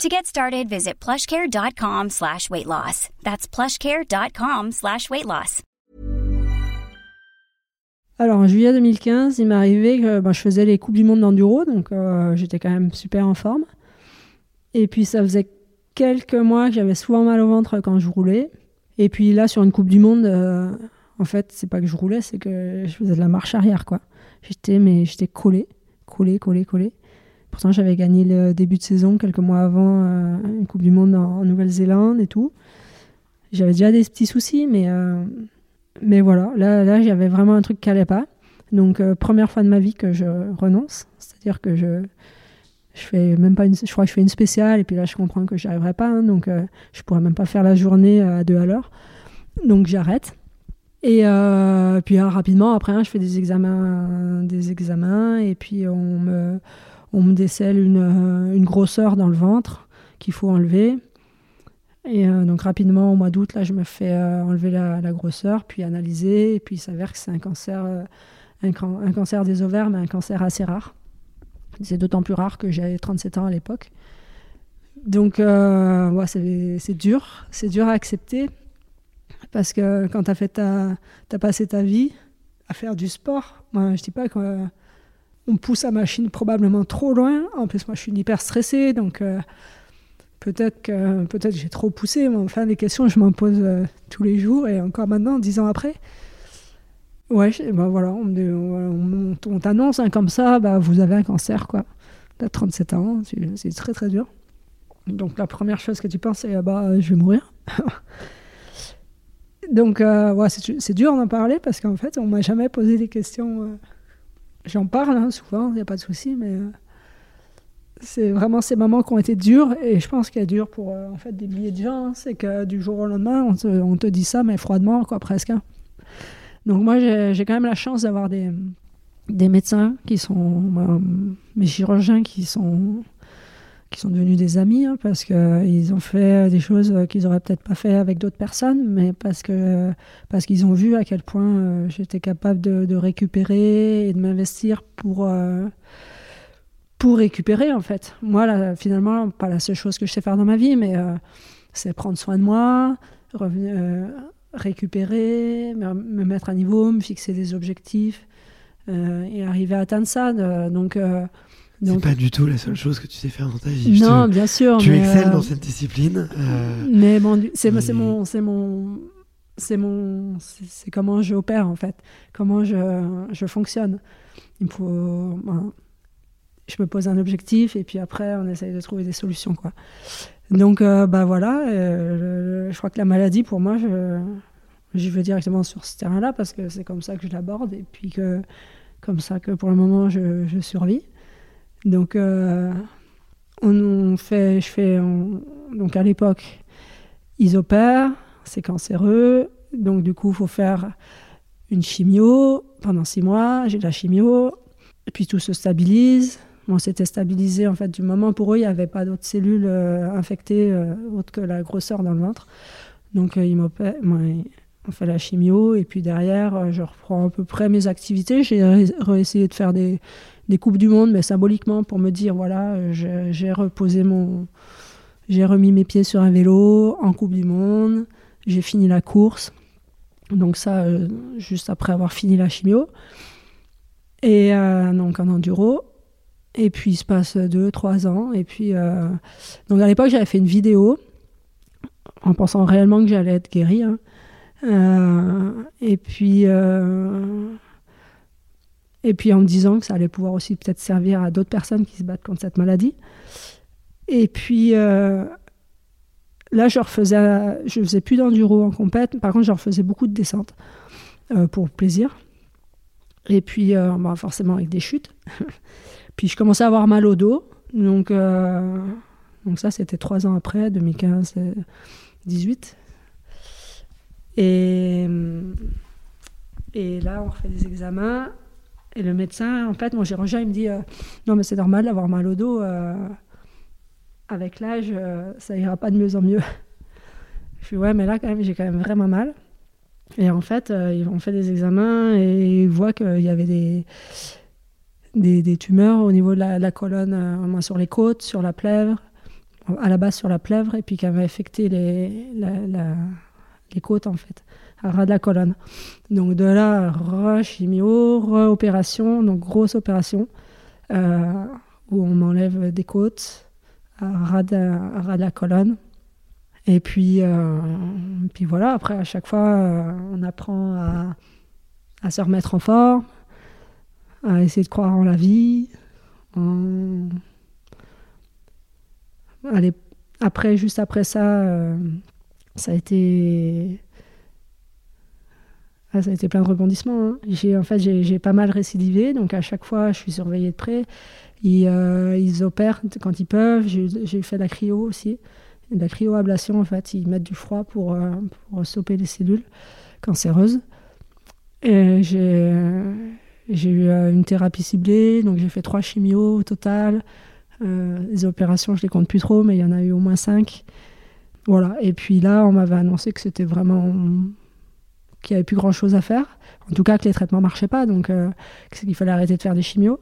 To get started, visit plushcare.com/weightloss. That's plushcare.com/weightloss. Alors, en juillet 2015, il m'est arrivé que je faisais les Coupes du Monde d'enduro, donc j'étais quand même super en forme. Et puis, ça faisait quelques mois que j'avais souvent mal au ventre quand je roulais. Et puis là, sur une Coupe du Monde, en fait, c'est pas que je roulais, c'est que je faisais de la marche arrière, quoi. J'étais collée. Pourtant, j'avais gagné le début de saison, quelques mois avant, une Coupe du Monde en Nouvelle-Zélande et tout. J'avais déjà des petits soucis, mais voilà. Là, j'avais vraiment un truc qui n'allait pas. Donc, première fois de ma vie que je renonce. C'est-à-dire que je fais même pas je crois que je fais une spéciale, et puis là, je comprends que je n'y arriverai pas. Donc, je ne pourrais même pas faire la journée à 2 à l'heure. Donc, j'arrête. Et puis, rapidement, après, je fais des examens, et puis on me décèle une grosseur dans le ventre qu'il faut enlever. Et donc rapidement, au mois d'août, là, je me fais enlever la grosseur, puis analyser. Et puis il s'avère que c'est un cancer des ovaires, mais un cancer assez rare. C'est d'autant plus rare que j'avais 37 ans à l'époque. Donc c'est dur à accepter. Parce que quand t'as passé ta vie à faire du sport, moi, je dis pas que... on pousse la machine probablement trop loin. En plus, moi, je suis hyper stressée, donc peut-être que j'ai trop poussé. Mais enfin, les questions, je m'en pose tous les jours, et encore maintenant, 10 ans après. Ouais, on t'annonce comme ça, vous avez un cancer, quoi. T'as 37 ans, c'est très, très dur. Donc, la première chose que tu penses, c'est je vais mourir. Donc, c'est dur d'en parler, parce qu'en fait, on m'a jamais posé des questions... J'en parle souvent, il n'y a pas de souci, mais c'est vraiment ces moments qui ont été durs, et je pense qu'il y a dur pour en fait, des milliers de gens, c'est que du jour au lendemain, on te dit ça, mais froidement, quoi, presque. Donc moi, j'ai quand même la chance d'avoir des médecins qui sont... mes chirurgiens qui sont devenus des amis, parce qu'ils ont fait des choses qu'ils n'auraient peut-être pas fait avec d'autres personnes, mais parce qu'ils ont vu à quel point j'étais capable de récupérer et de m'investir pour récupérer, en fait. Moi, là, finalement, pas la seule chose que je sais faire dans ma vie, mais c'est prendre soin de moi, récupérer, me mettre à niveau, me fixer des objectifs et arriver à atteindre ça. Donc, c'est pas du tout la seule chose que tu sais faire dans ta vie. Non, bien sûr. Tu excelles dans cette discipline. Mais bon, c'est comment j'opère, en fait. Comment je fonctionne. Je me pose un objectif, et puis après, on essaye de trouver des solutions, quoi. Donc, voilà. Je crois que la maladie, pour moi, je vais directement sur ce terrain-là, parce que c'est comme ça que je l'aborde, et puis comme ça que, pour le moment, je survis. Donc, donc à l'époque, ils opèrent, c'est cancéreux, donc du coup, il faut faire une chimio pendant 6 mois, j'ai de la chimio, et puis tout se stabilise. Bon, c'était stabilisé, en fait, du moment pour eux, il n'y avait pas d'autres cellules infectées, autre que la grosseur dans le ventre. Donc, ils m'opèrent, on fait la chimio, et puis derrière, je reprends à peu près mes activités. J'ai réessayé de faire des Coupes du Monde, mais symboliquement, pour me dire, voilà, j'ai remis mes pieds sur un vélo en Coupe du Monde, j'ai fini la course, donc ça, juste après avoir fini la chimio, et donc en enduro, et puis il se passe 2-3 ans, et puis, donc à l'époque, j'avais fait une vidéo, en pensant réellement que j'allais être guérie, et puis en me disant que ça allait pouvoir aussi peut-être servir à d'autres personnes qui se battent contre cette maladie. Et puis là, je faisais plus d'enduro en compète. Par contre, je refaisais beaucoup de descentes pour plaisir. Et puis forcément avec des chutes. Puis je commençais à avoir mal au dos. Donc ça, c'était 3 ans après, 2015-18. Et Et là, on refait des examens. Et le médecin, en fait, mon chirurgien, il me dit « Non, mais c'est normal d'avoir mal au dos. Avec l'âge, ça ira pas de mieux en mieux. » Je dis « Ouais, mais là, quand même, j'ai quand même vraiment mal. » Et en fait, on fait des examens et ils voient qu'il y avait des tumeurs au niveau de la colonne, sur les côtes, sur la plèvre, à la base sur la plèvre, et puis qui avait affecté les côtes, en fait, à ras de la colonne. Donc de là, re-chimio, re-opération, donc grosse opération, où on m'enlève des côtes à ras de la colonne. Et puis voilà, après, à chaque fois, on apprend à se remettre en forme, à essayer de croire en la vie. Allez, après, juste après ça, ça a été plein de rebondissements. Hein. J'ai pas mal récidivé, donc à chaque fois, je suis surveillée de près. Ils opèrent quand ils peuvent. J'ai fait de la cryo aussi. De la cryoablation, en fait, ils mettent du froid pour stopper les cellules cancéreuses. Et j'ai eu une thérapie ciblée, donc j'ai fait 3 chimios au total. Les opérations, je les compte plus trop, mais il y en a eu au moins 5. Voilà. Et puis là, on m'avait annoncé que c'était vraiment... qu'il n'y avait plus grand-chose à faire. En tout cas, que les traitements ne marchaient pas, donc qu'il fallait arrêter de faire des chimios.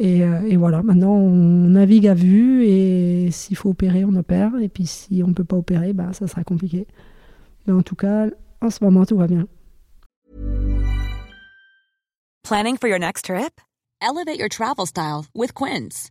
Et voilà, maintenant on navigue à vue et s'il faut opérer, on opère. Et puis si on ne peut pas opérer, ça sera compliqué. Mais en tout cas, en ce moment, tout va bien. Planning for your next trip? Elevate your travel style with Quince.